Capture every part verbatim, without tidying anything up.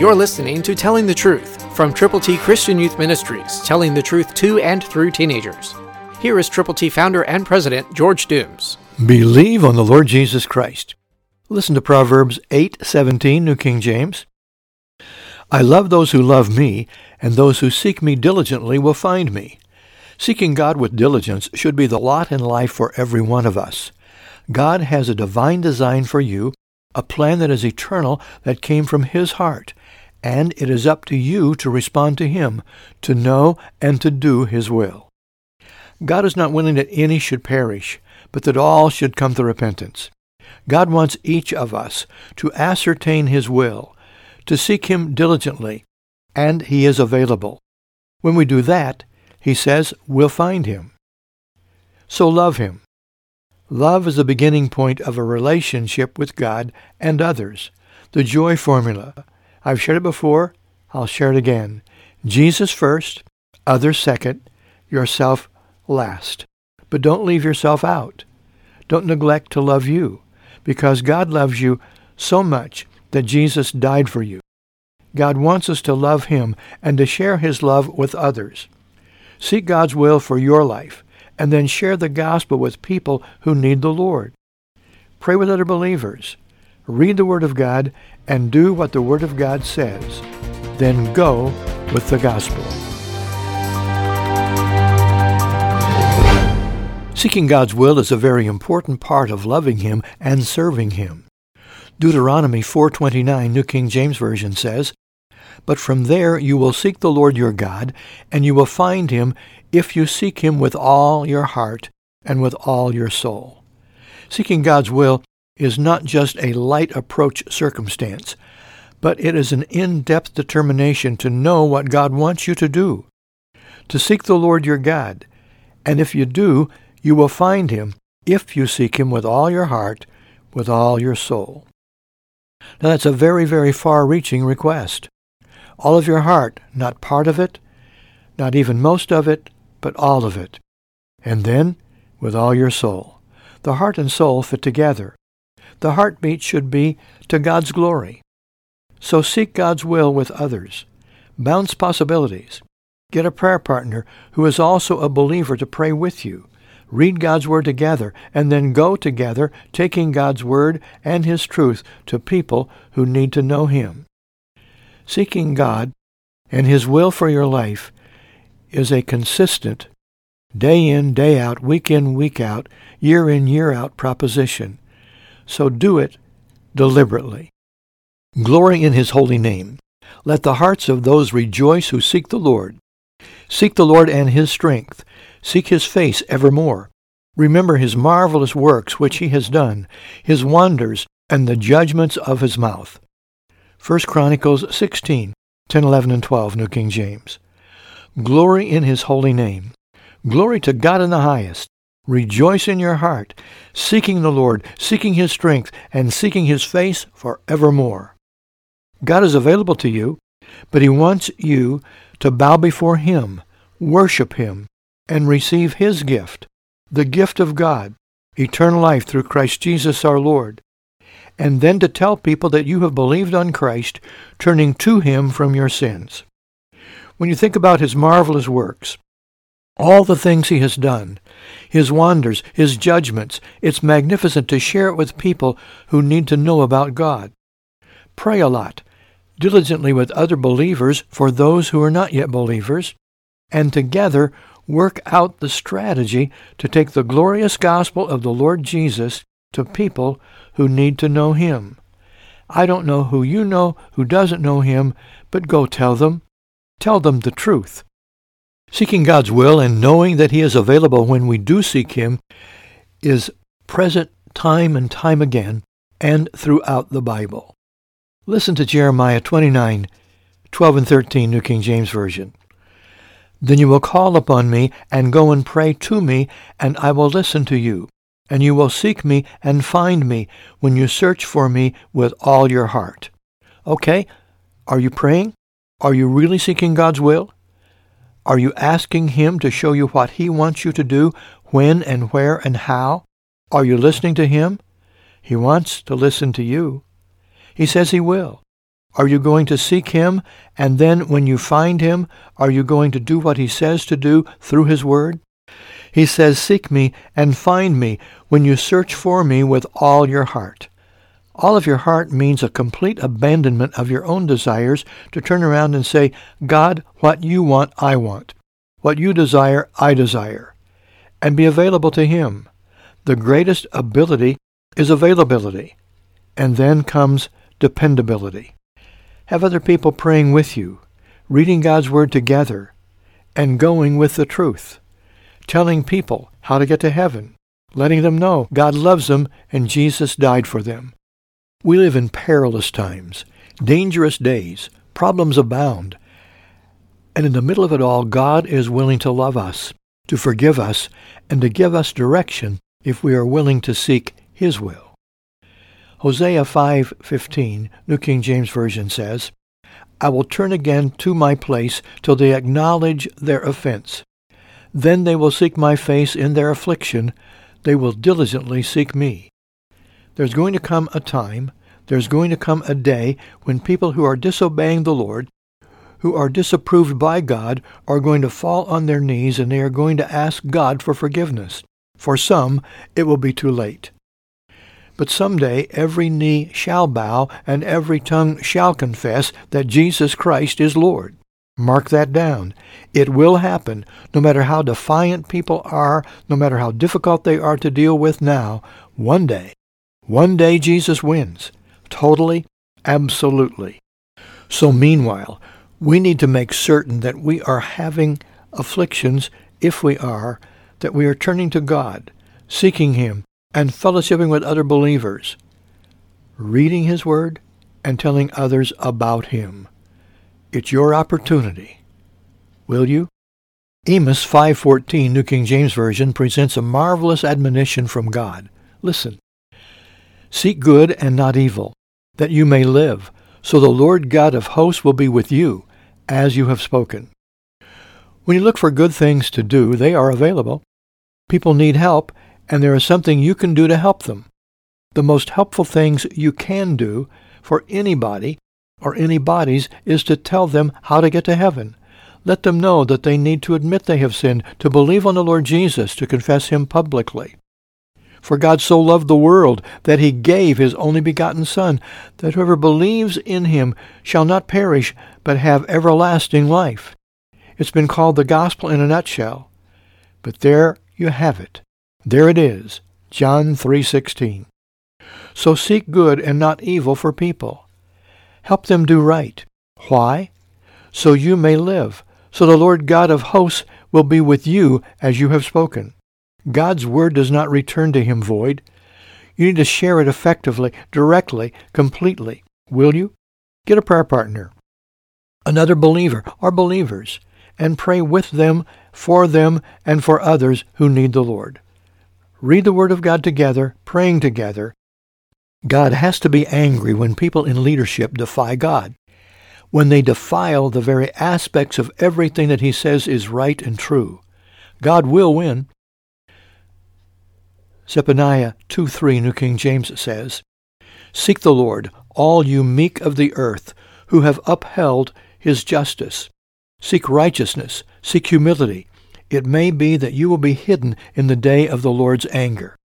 You're listening to Telling the Truth from Triple T Christian Youth Ministries, telling the truth to and through teenagers. Here is Triple T founder and president George Dooms. Believe on the Lord Jesus Christ. Listen to Proverbs eight seventeen, New King James. I love those who love me, and those who seek me diligently will find me. Seeking God with diligence should be the lot in life for every one of us. God has a divine design for you, a plan that is eternal, that came from His heart, and it is up to you to respond to Him, to know and to do His will. God is not willing that any should perish, but that all should come to repentance. God wants each of us to ascertain His will, to seek Him diligently, and He is available. When we do that, He says, we'll find Him. So love Him. Love is the beginning point of a relationship with God and others. The joy formula. I've shared it before. I'll share it again. Jesus first, others second, yourself last. But don't leave yourself out. Don't neglect to love you, because God loves you so much that Jesus died for you. God wants us to love Him and to share His love with others. Seek God's will for your life, and then share the gospel with people who need the Lord. Pray with other believers. Read the Word of God, and do what the Word of God says. Then go with the gospel. Seeking God's will is a very important part of loving Him and serving Him. Deuteronomy four twenty-nine, New King James Version says, But from there you will seek the Lord your God, and you will find Him if you seek Him with all your heart and with all your soul. Seeking God's will is not just a light approach circumstance, but it is an in-depth determination to know what God wants you to do. To seek the Lord your God, and if you do, you will find Him if you seek Him with all your heart, with all your soul. Now that's a very, very far-reaching request. All of your heart, not part of it, not even most of it, but all of it. And then, with all your soul. The heart and soul fit together. The heartbeat should be to God's glory. So seek God's will with others. Bounce possibilities. Get a prayer partner who is also a believer to pray with you. Read God's Word together, and then go together, taking God's Word and His truth to people who need to know Him. Seeking God and His will for your life is a consistent, day in, day out, week in, week out, year in, year out proposition. So do it deliberately. Glory in His holy name. Let the hearts of those rejoice who seek the Lord. Seek the Lord and His strength. Seek His face evermore. Remember His marvelous works which He has done, His wonders, and the judgments of His mouth. First Chronicles sixteen, ten, eleven, and twelve, New King James. Glory in His holy name. Glory to God in the highest. Rejoice in your heart, seeking the Lord, seeking His strength, and seeking His face forevermore. God is available to you, but He wants you to bow before Him, worship Him, and receive His gift, the gift of God, eternal life through Christ Jesus our Lord, and then to tell people that you have believed on Christ, turning to Him from your sins. When you think about His marvelous works, all the things He has done, His wonders, His judgments, it's magnificent to share it with people who need to know about God. Pray a lot, diligently with other believers for those who are not yet believers, and together work out the strategy to take the glorious gospel of the Lord Jesus to people who need to know Him. I don't know who you know who doesn't know Him, but go tell them. Tell them the truth. Seeking God's will and knowing that He is available when we do seek Him is present time and time again and throughout the Bible. Listen to Jeremiah twenty-nine, twelve and thirteen, New King James Version. Then you will call upon me and go and pray to me, and I will listen to you. And you will seek me and find me when you search for me with all your heart. Okay, are you praying? Are you really seeking God's will? Are you asking Him to show you what He wants you to do, when and where and how? Are you listening to Him? He wants to listen to you. He says He will. Are you going to seek him? And then when you find him, are you going to do what he says to do through his word? He says, seek me and find me when you search for me with all your heart. All of your heart means a complete abandonment of your own desires to turn around and say, God, what you want, I want. What you desire, I desire. And be available to him. The greatest ability is availability. And then comes dependability. Have other people praying with you, reading God's Word together, and going with the truth. Telling people how to get to heaven. Letting them know God loves them and Jesus died for them. We live in perilous times, dangerous days, problems abound. And in the middle of it all, God is willing to love us, to forgive us, and to give us direction if we are willing to seek His will. Hosea five fifteen, New King James Version says, I will turn again to my place till they acknowledge their offense. Then they will seek my face in their affliction. They will diligently seek me. There's going to come a time, there's going to come a day when people who are disobeying the Lord, who are disapproved by God, are going to fall on their knees and they are going to ask God for forgiveness. For some, it will be too late. But someday every knee shall bow and every tongue shall confess that Jesus Christ is Lord. Mark that down. It will happen, no matter how defiant people are, no matter how difficult they are to deal with now, one day. One day Jesus wins. Totally, absolutely. So meanwhile, we need to make certain that we are having afflictions, if we are, that we are turning to God, seeking Him, and fellowshipping with other believers, reading His Word, and telling others about Him. It's your opportunity. Will you? Amos five fourteen, New King James Version, presents a marvelous admonition from God. Listen. Seek good and not evil, that you may live, so the Lord God of hosts will be with you, as you have spoken. When you look for good things to do, they are available. People need help, and there is something you can do to help them. The most helpful things you can do for anybody or any bodies is to tell them how to get to heaven. Let them know that they need to admit they have sinned, to believe on the Lord Jesus, to confess Him publicly. For God so loved the world that He gave His only begotten Son, that whoever believes in Him shall not perish, but have everlasting life. It's been called the gospel in a nutshell. But there you have it. There it is, John three sixteen. So seek good and not evil for people. Help them do right. Why? So you may live, so the Lord God of hosts will be with you as you have spoken. God's word does not return to Him void. You need to share it effectively, directly, completely. Will you? Get a prayer partner, another believer or believers, and pray with them, for them, and for others who need the Lord. Read the Word of God together, praying together. God has to be angry when people in leadership defy God, when they defile the very aspects of everything that He says is right and true. God will win. Zephaniah two three, New King James says, Seek the Lord, all you meek of the earth, who have upheld His justice. Seek righteousness, seek humility. It may be that you will be hidden in the day of the Lord's anger.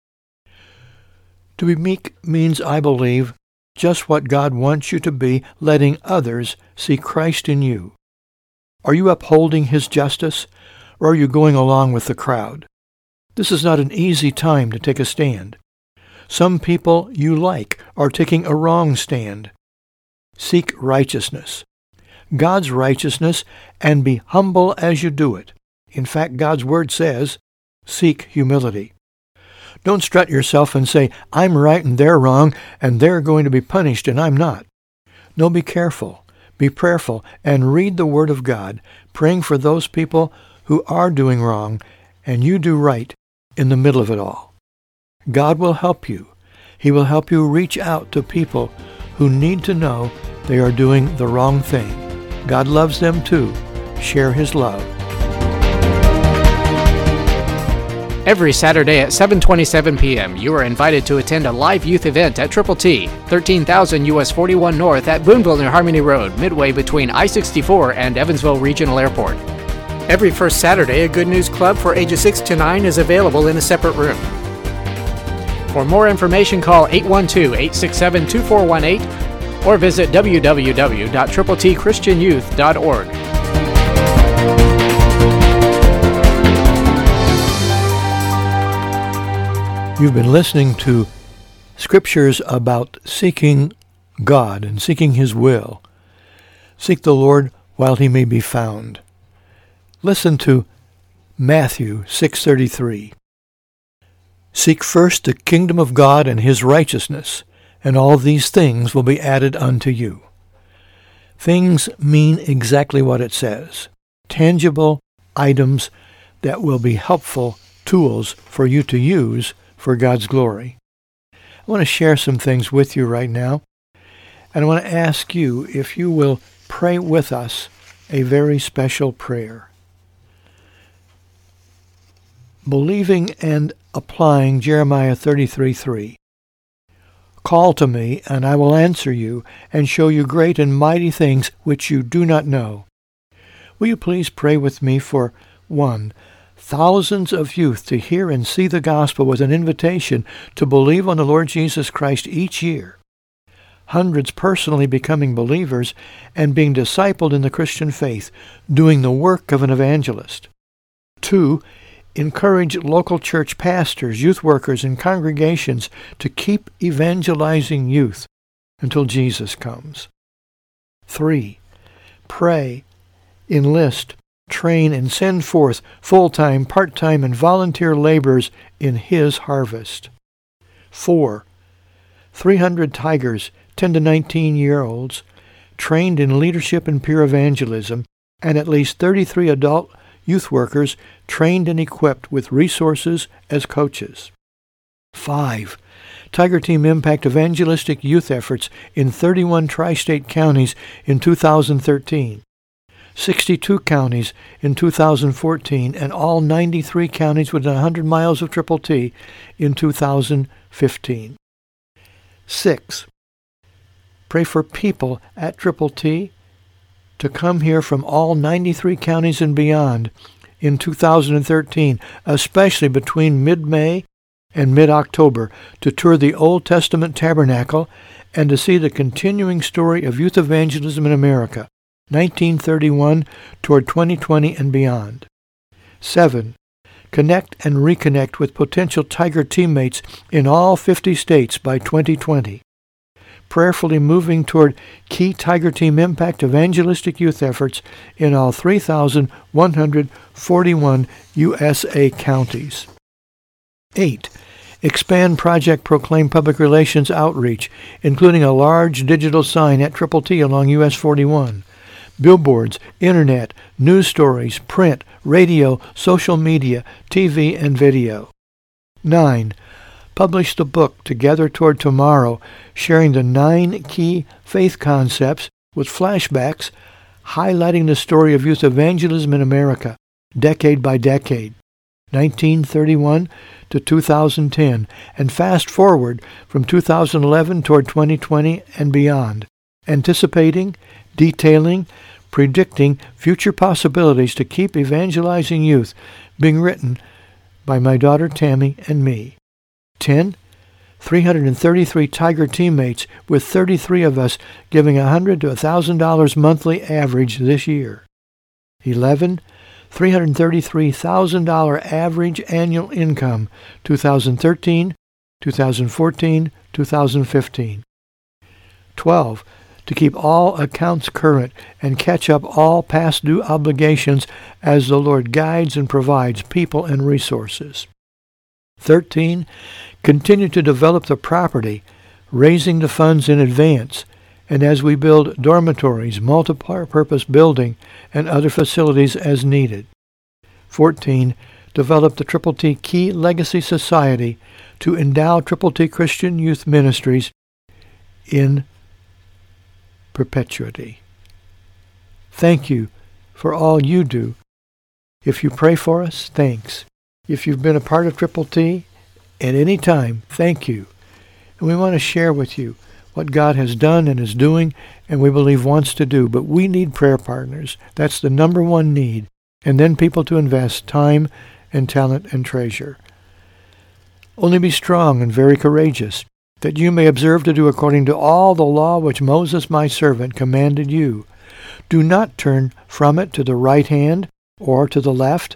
To be meek means, I believe, just what God wants you to be, letting others see Christ in you. Are you upholding His justice, or are you going along with the crowd? This is not an easy time to take a stand. Some people you like are taking a wrong stand. Seek righteousness, God's righteousness, and be humble as you do it. In fact, God's Word says, seek humility. Don't strut yourself and say, I'm right and they're wrong, and they're going to be punished and I'm not. No, be careful, be prayerful, and read the Word of God, praying for those people who are doing wrong, and you do right in the middle of it all. God will help you. He will help you reach out to people who need to know they are doing the wrong thing. God loves them too. Share His love. Every Saturday at seven twenty-seven p.m., you are invited to attend a live youth event at Triple T, thirteen thousand U S forty-one North at Boonville-New Harmony Road, midway between I sixty-four and Evansville Regional Airport. Every first Saturday, a Good News Club for ages six to nine is available in a separate room. For more information, call eight one two, eight six seven, two four one eight or visit w w w dot triple t christian youth dot org. You've been listening to scriptures about seeking God and seeking His will. Seek the Lord while He may be found. Listen to Matthew six thirty-three. Seek first the kingdom of God and His righteousness, and all these things will be added unto you. Things mean exactly what it says. Tangible items that will be helpful tools for you to use for God's glory. I want to share some things with you right now, and I want to ask you if you will pray with us a very special prayer, believing and applying Jeremiah thirty-three three. Call to me, and I will answer you, and show you great and mighty things which you do not know. Will you please pray with me for one, thousands of youth to hear and see the gospel with an invitation to believe on the Lord Jesus Christ each year. Hundreds personally becoming believers and being discipled in the Christian faith, doing the work of an evangelist. Two, encourage local church pastors, youth workers, and congregations to keep evangelizing youth until Jesus comes. Three, pray, enlist, train, and send forth full-time, part-time, and volunteer laborers in His harvest. Four, three hundred Tigers, ten to nineteen-year-olds, trained in leadership and peer evangelism, and at least thirty-three adult youth workers trained and equipped with resources as coaches. Five, Tiger Team Impact Evangelistic Youth Efforts in thirty-one tri-state counties in two thousand thirteen. sixty-two counties in two thousand fourteen, and all ninety-three counties within one hundred miles of Triple T in two thousand fifteen. Six, pray for people at Triple T to come here from all ninety-three counties and beyond in two thousand thirteen, especially between mid-May and mid-October, to tour the Old Testament Tabernacle and to see the continuing story of youth evangelism in America, nineteen thirty-one toward twenty twenty and beyond. Seven, connect and reconnect with potential Tiger teammates in all fifty states by twenty twenty. Prayerfully moving toward key Tiger Team Impact Evangelistic Youth efforts in all three thousand one hundred forty-one U S A counties. Eight, expand Project Proclaim public relations outreach, including a large digital sign at Triple T along U S forty-one. Billboards, internet, news stories, print, radio, social media, T V, and video. Nine, publish the book Together Toward Tomorrow, sharing the nine key faith concepts with flashbacks, highlighting the story of youth evangelism in America, decade by decade, nineteen thirty-one to two thousand ten, and fast forward from two thousand eleven toward twenty twenty and beyond, anticipating, detailing, predicting future possibilities to keep evangelizing youth, being written by my daughter Tammy and me. ten. three hundred thirty-three Tiger teammates, with thirty-three of us giving one hundred to one thousand dollars monthly average this year. eleven. three hundred thirty-three thousand dollars average annual income, two thousand thirteen, two thousand fourteen, two thousand fifteen. twelve. To keep all accounts current and catch up all past due obligations as the Lord guides and provides people and resources. thirteen. Continue to develop the property, raising the funds in advance, and as we build dormitories, multi-purpose building, and other facilities as needed. fourteen. Develop the Triple T Key Legacy Society to endow Triple T Christian Youth Ministries in perpetuity. Thank you for all you do. If you pray for us, thanks. If you've been a part of Triple T at any time, thank you. And we want to share with you what God has done and is doing and we believe wants to do. But we need prayer partners. That's the number one need. And then people to invest time and talent and treasure. Only be strong and very courageous, that you may observe to do according to all the law which Moses my servant commanded you. Do not turn from it to the right hand or to the left,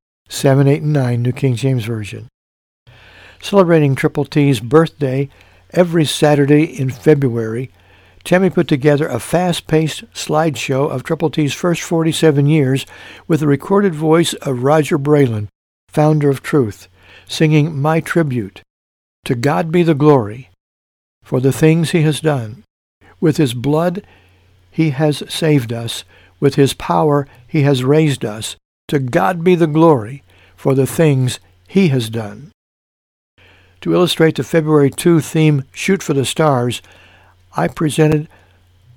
seven, eight, and nine, New King James Version. Celebrating Triple T's birthday every Saturday in February, Tammy put together a fast-paced slideshow of Triple T's first forty-seven years with the recorded voice of Roger Braylon, founder of Truth, singing My Tribute, To God Be the Glory, for the things He has done. With His blood He has saved us. With His power He has raised us. To God be the glory, for the things He has done. To illustrate the February second theme, Shoot for the Stars, I presented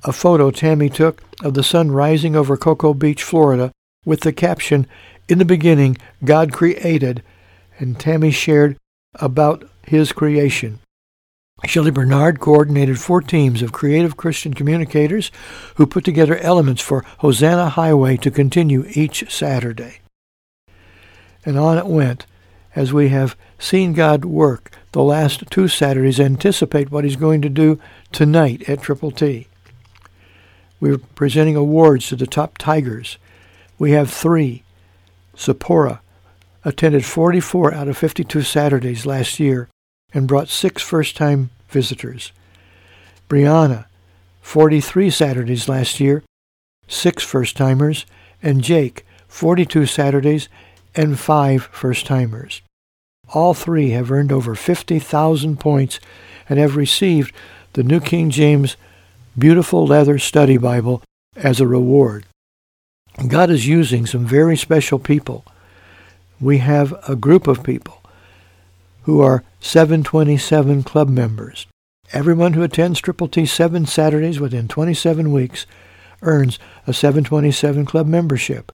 a photo Tammy took of the sun rising over Cocoa Beach, Florida, with the caption, In the beginning, God created, and Tammy shared about His creation. Shelley Bernard coordinated four teams of creative Christian communicators who put together elements for Hosanna Highway to continue each Saturday. And on it went, as we have seen God work the last two Saturdays, anticipate what He's going to do tonight at Triple T. We're presenting awards to the top Tigers. We have three. Zipporah attended forty-four out of fifty-two Saturdays last year and brought six first-time visitors. Brianna, forty-three Saturdays last year, six first-timers, and Jake, forty-two Saturdays, and five first-timers. All three have earned over fifty thousand points and have received the New King James Beautiful Leather Study Bible as a reward. God is using some very special people. We have a group of people who are seven twenty-seven club members. Everyone who attends Triple T seven Saturdays within twenty-seven weeks earns a seven twenty-seven club membership.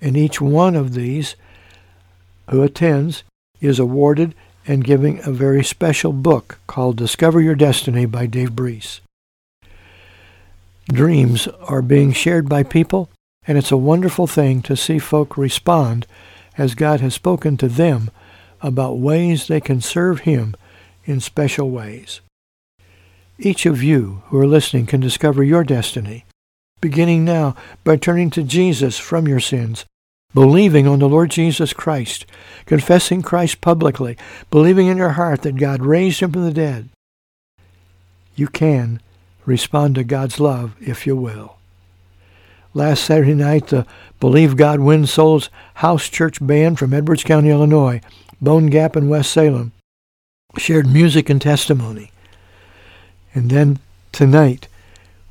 And each one of these who attends is awarded and given a very special book called Discover Your Destiny by Dave Brees. Dreams are being shared by people, and it's a wonderful thing to see folk respond as God has spoken to them about ways they can serve Him in special ways. Each of you who are listening can discover your destiny, beginning now by turning to Jesus from your sins, believing on the Lord Jesus Christ, confessing Christ publicly, believing in your heart that God raised Him from the dead. You can respond to God's love if you will. Last Saturday night, the Believe God Wins Souls House Church Band from Edwards County, Illinois, Bone Gap and West Salem, shared music and testimony. And then tonight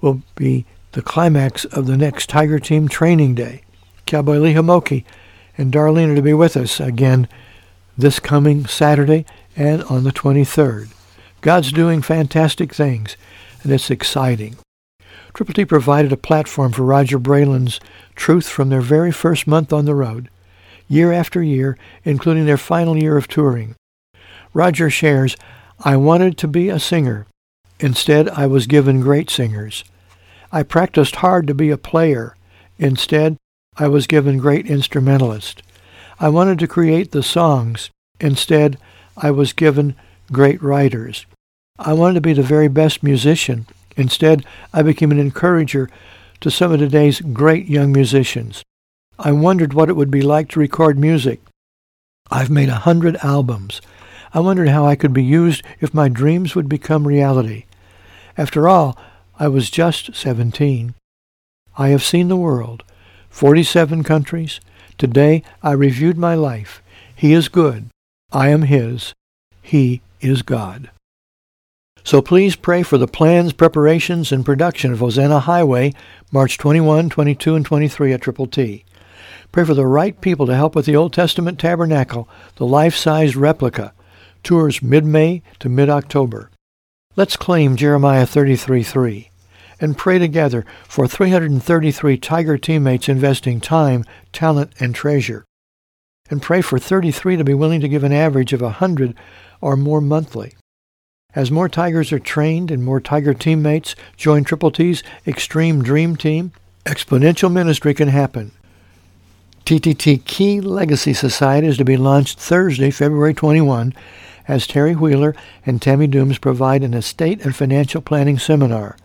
will be the climax of the next Tiger Team training day. Cowboy Lee Hamoki and Darlene are to be with us again this coming Saturday and on the twenty-third. God's doing fantastic things, and it's exciting. Triple T provided a platform for Roger Braylon's Truth from their very first month on the road, year after year, including their final year of touring. Roger shares, I wanted to be a singer. Instead, I was given great singers. I practiced hard to be a player. Instead, I was given great instrumentalists. I wanted to create the songs. Instead, I was given great writers. I wanted to be the very best musician. Instead, I became an encourager to some of today's great young musicians. I wondered what it would be like to record music. I've made a hundred albums. I wondered how I could be used if my dreams would become reality. After all, I was just seventeen. I have seen the world, forty-seven countries. Today I reviewed my life. He is good. I am His. He is God. So please pray for the plans, preparations, and production of Hosanna Highway, March twenty-first, twenty-second, and twenty-third at Triple T. Pray for the right people to help with the Old Testament Tabernacle, the life-size replica. Tours mid-May to mid-October. Let's claim Jeremiah thirty-three three and pray together for three hundred thirty-three Tiger teammates investing time, talent, and treasure. And pray for thirty-three to be willing to give an average of one hundred or more monthly. As more Tigers are trained and more Tiger teammates join Triple T's Extreme Dream Team, exponential ministry can happen. T T T Key Legacy Society is to be launched Thursday, February twenty-first, as Terry Wheeler and Tammy Dooms provide an estate and financial planning seminar.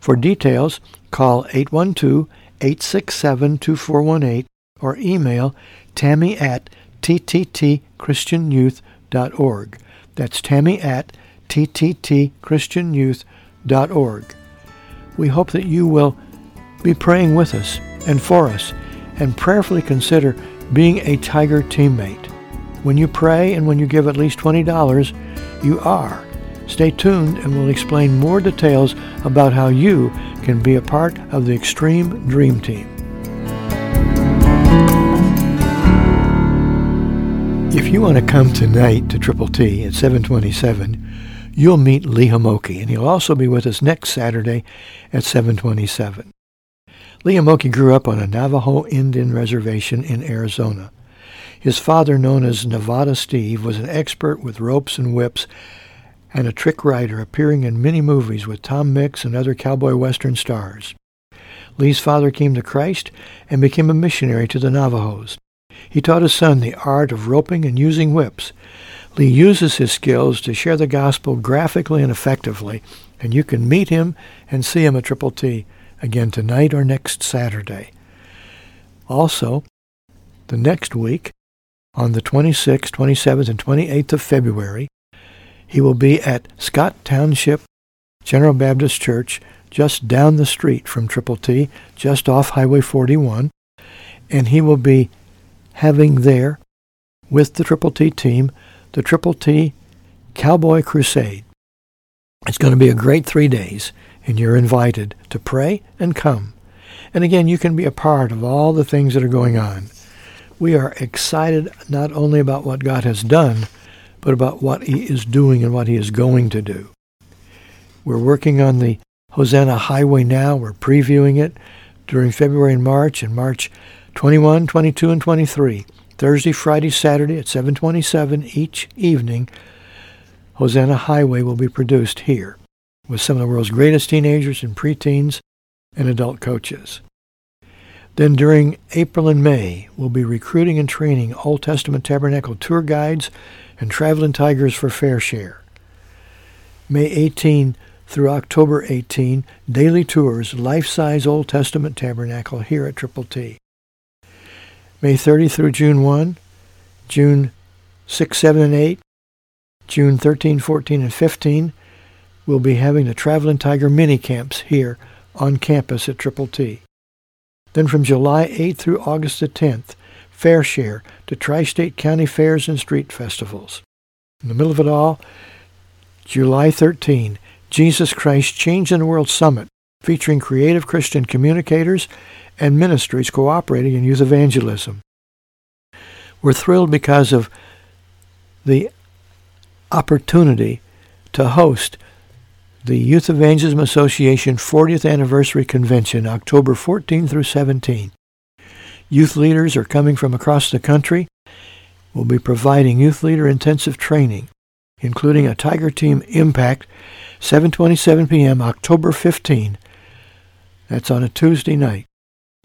For details, call eight one two, eight six seven, two four one eight or email tammy at t t t christian youth dot org. That's tammy at t t t christian youth dot org. We hope that you will be praying with us and for us, and prayerfully consider being a Tiger teammate. When you pray and when you give at least twenty dollars, you are. Stay tuned and we'll explain more details about how you can be a part of the Extreme Dream Team. If you want to come tonight to Triple T at seven twenty-seven, you'll meet Lee Hamoki, and he'll also be with us next Saturday at seven twenty-seven. Lee Hamoki grew up on a Navajo Indian reservation in Arizona. His father, known as Nevada Steve, was an expert with ropes and whips and a trick rider, appearing in many movies with Tom Mix and other cowboy western stars. Lee's father came to Christ and became a missionary to the Navajos. He taught his son the art of roping and using whips. Lee uses his skills to share the gospel graphically and effectively, and you can meet him and see him at Triple T again tonight or next Saturday. Also, the next week, on the twenty-sixth, twenty-seventh, and twenty-eighth of February, he will be at Scott Township General Baptist Church, just down the street from Triple T, just off Highway forty-one, and he will be having there, with the Triple T team, the Triple T Cowboy Crusade. It's going to be a great three days. And you're invited to pray and come. And again, you can be a part of all the things that are going on. We are excited not only about what God has done, but about what He is doing and what He is going to do. We're working on the Hosanna Highway now. We're previewing it during February and March, and March twenty-first, twenty-second, and twenty-third, Thursday, Friday, Saturday at seven twenty-seven each evening. Hosanna Highway will be produced here, with some of the world's greatest teenagers and preteens and adult coaches. Then during April and May, we'll be recruiting and training Old Testament Tabernacle tour guides and traveling Tigers for fair share. May eighteenth through October eighteenth, daily tours, life-size Old Testament Tabernacle here at Triple T. May thirtieth through June first, June sixth, seventh, and eighth, June thirteenth, fourteenth, and fifteenth, we'll be having the Traveling Tiger mini-camps here on campus at Triple T. Then from July eighth through August the tenth, fair share to tri-state county fairs and street festivals. In the middle of it all, July thirteenth, Jesus Christ Changing the World Summit, featuring creative Christian communicators and ministries cooperating in youth evangelism. We're thrilled because of the opportunity to host the Youth Evangelism Association fortieth Anniversary Convention, October fourteenth through seventeenth. Youth leaders are coming from across the country. We'll be providing youth leader intensive training, including a Tiger Team Impact, seven twenty-seven p.m., October fifteenth. That's on a Tuesday night.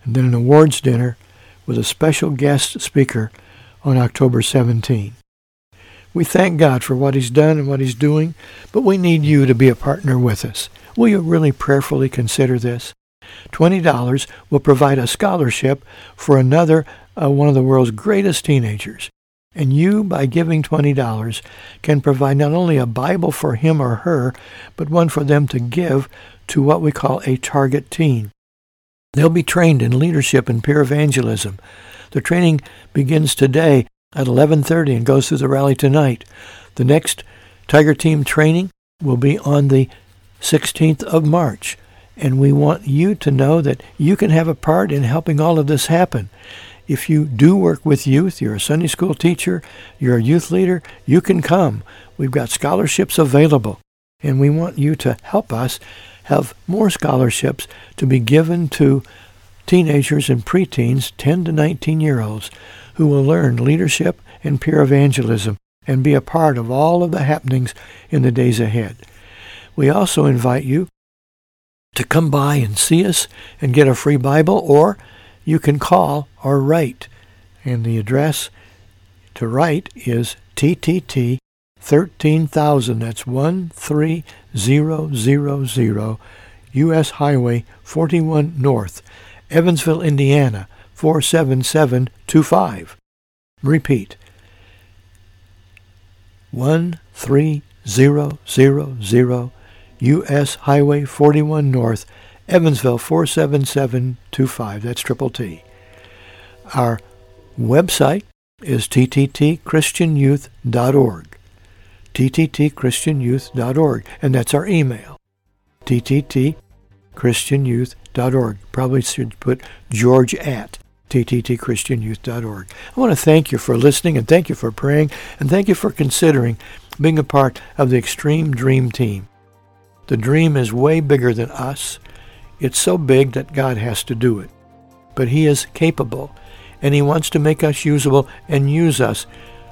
And then an awards dinner with a special guest speaker on October seventeenth. We thank God for what He's done and what He's doing, but we need you to be a partner with us. Will you really prayerfully consider this? twenty dollars will provide a scholarship for another uh, one of the world's greatest teenagers. And you, by giving twenty dollars, can provide not only a Bible for him or her, but one for them to give to what we call a target teen. They'll be trained in leadership and peer evangelism. The training begins today at eleven thirty and goes through the rally tonight. The next Tiger Team training will be on the sixteenth of March. And we want you to know that you can have a part in helping all of this happen. If you do work with youth, you're a Sunday school teacher, you're a youth leader, you can come. We've got scholarships available. And we want you to help us have more scholarships to be given to teenagers and preteens, ten to nineteen-year-olds, who will learn leadership and peer evangelism and be a part of all of the happenings in the days ahead. We also invite you to come by and see us and get a free Bible, or you can call or write. And the address to write is T T T thirteen thousand, that's one three zero zero zero, U S Highway forty-one North, Evansville, Indiana, four seven seven two five. Repeat, one three zero zero zero, U S Highway forty-one North, Evansville, four seven seven two five. That's Triple T. Our website is T T T Christian Youth dot org. T T T Christian Youth dot org. And that's our email, T T T Christian Youth dot org. Probably should put George at T T T Christian Youth dot org. I want to thank you for listening, and thank you for praying, and thank you for considering being a part of the Extreme Dream Team. The dream is way bigger than us. It's so big that God has to do it. But He is capable, and He wants to make us usable and use us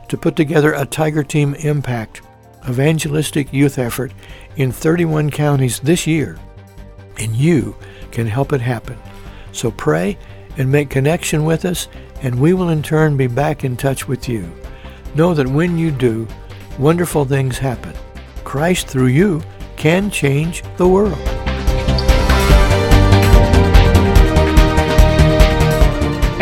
to put together a Tiger Team Impact evangelistic youth effort in thirty-one counties this year. And you can help it happen. So pray and make connection with us, and we will in turn be back in touch with you. Know that when you do, wonderful things happen. Christ through you can change the world.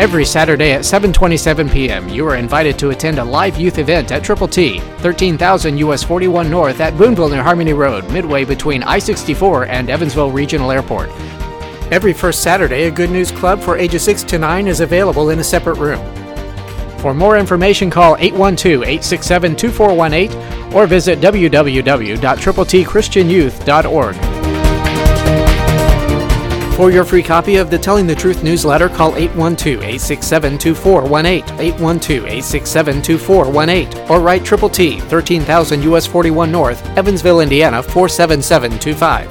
Every Saturday at seven twenty-seven p.m., you are invited to attend a live youth event at Triple T, thirteen thousand U S forty-one North at Boonville-New Harmony Road, midway between I sixty-four and Evansville Regional Airport. Every first Saturday, a Good News Club for ages six to nine is available in a separate room. For more information, call eight one two, eight six seven, two four one eight or visit w w w dot triple t christian youth dot org. For your free copy of the Telling the Truth newsletter, call eight one two, eight six seven, two four one eight, eight one two, eight six seven, two four one eight, or write Triple T, thirteen thousand U S forty-one North, Evansville, Indiana, four seven seven two five.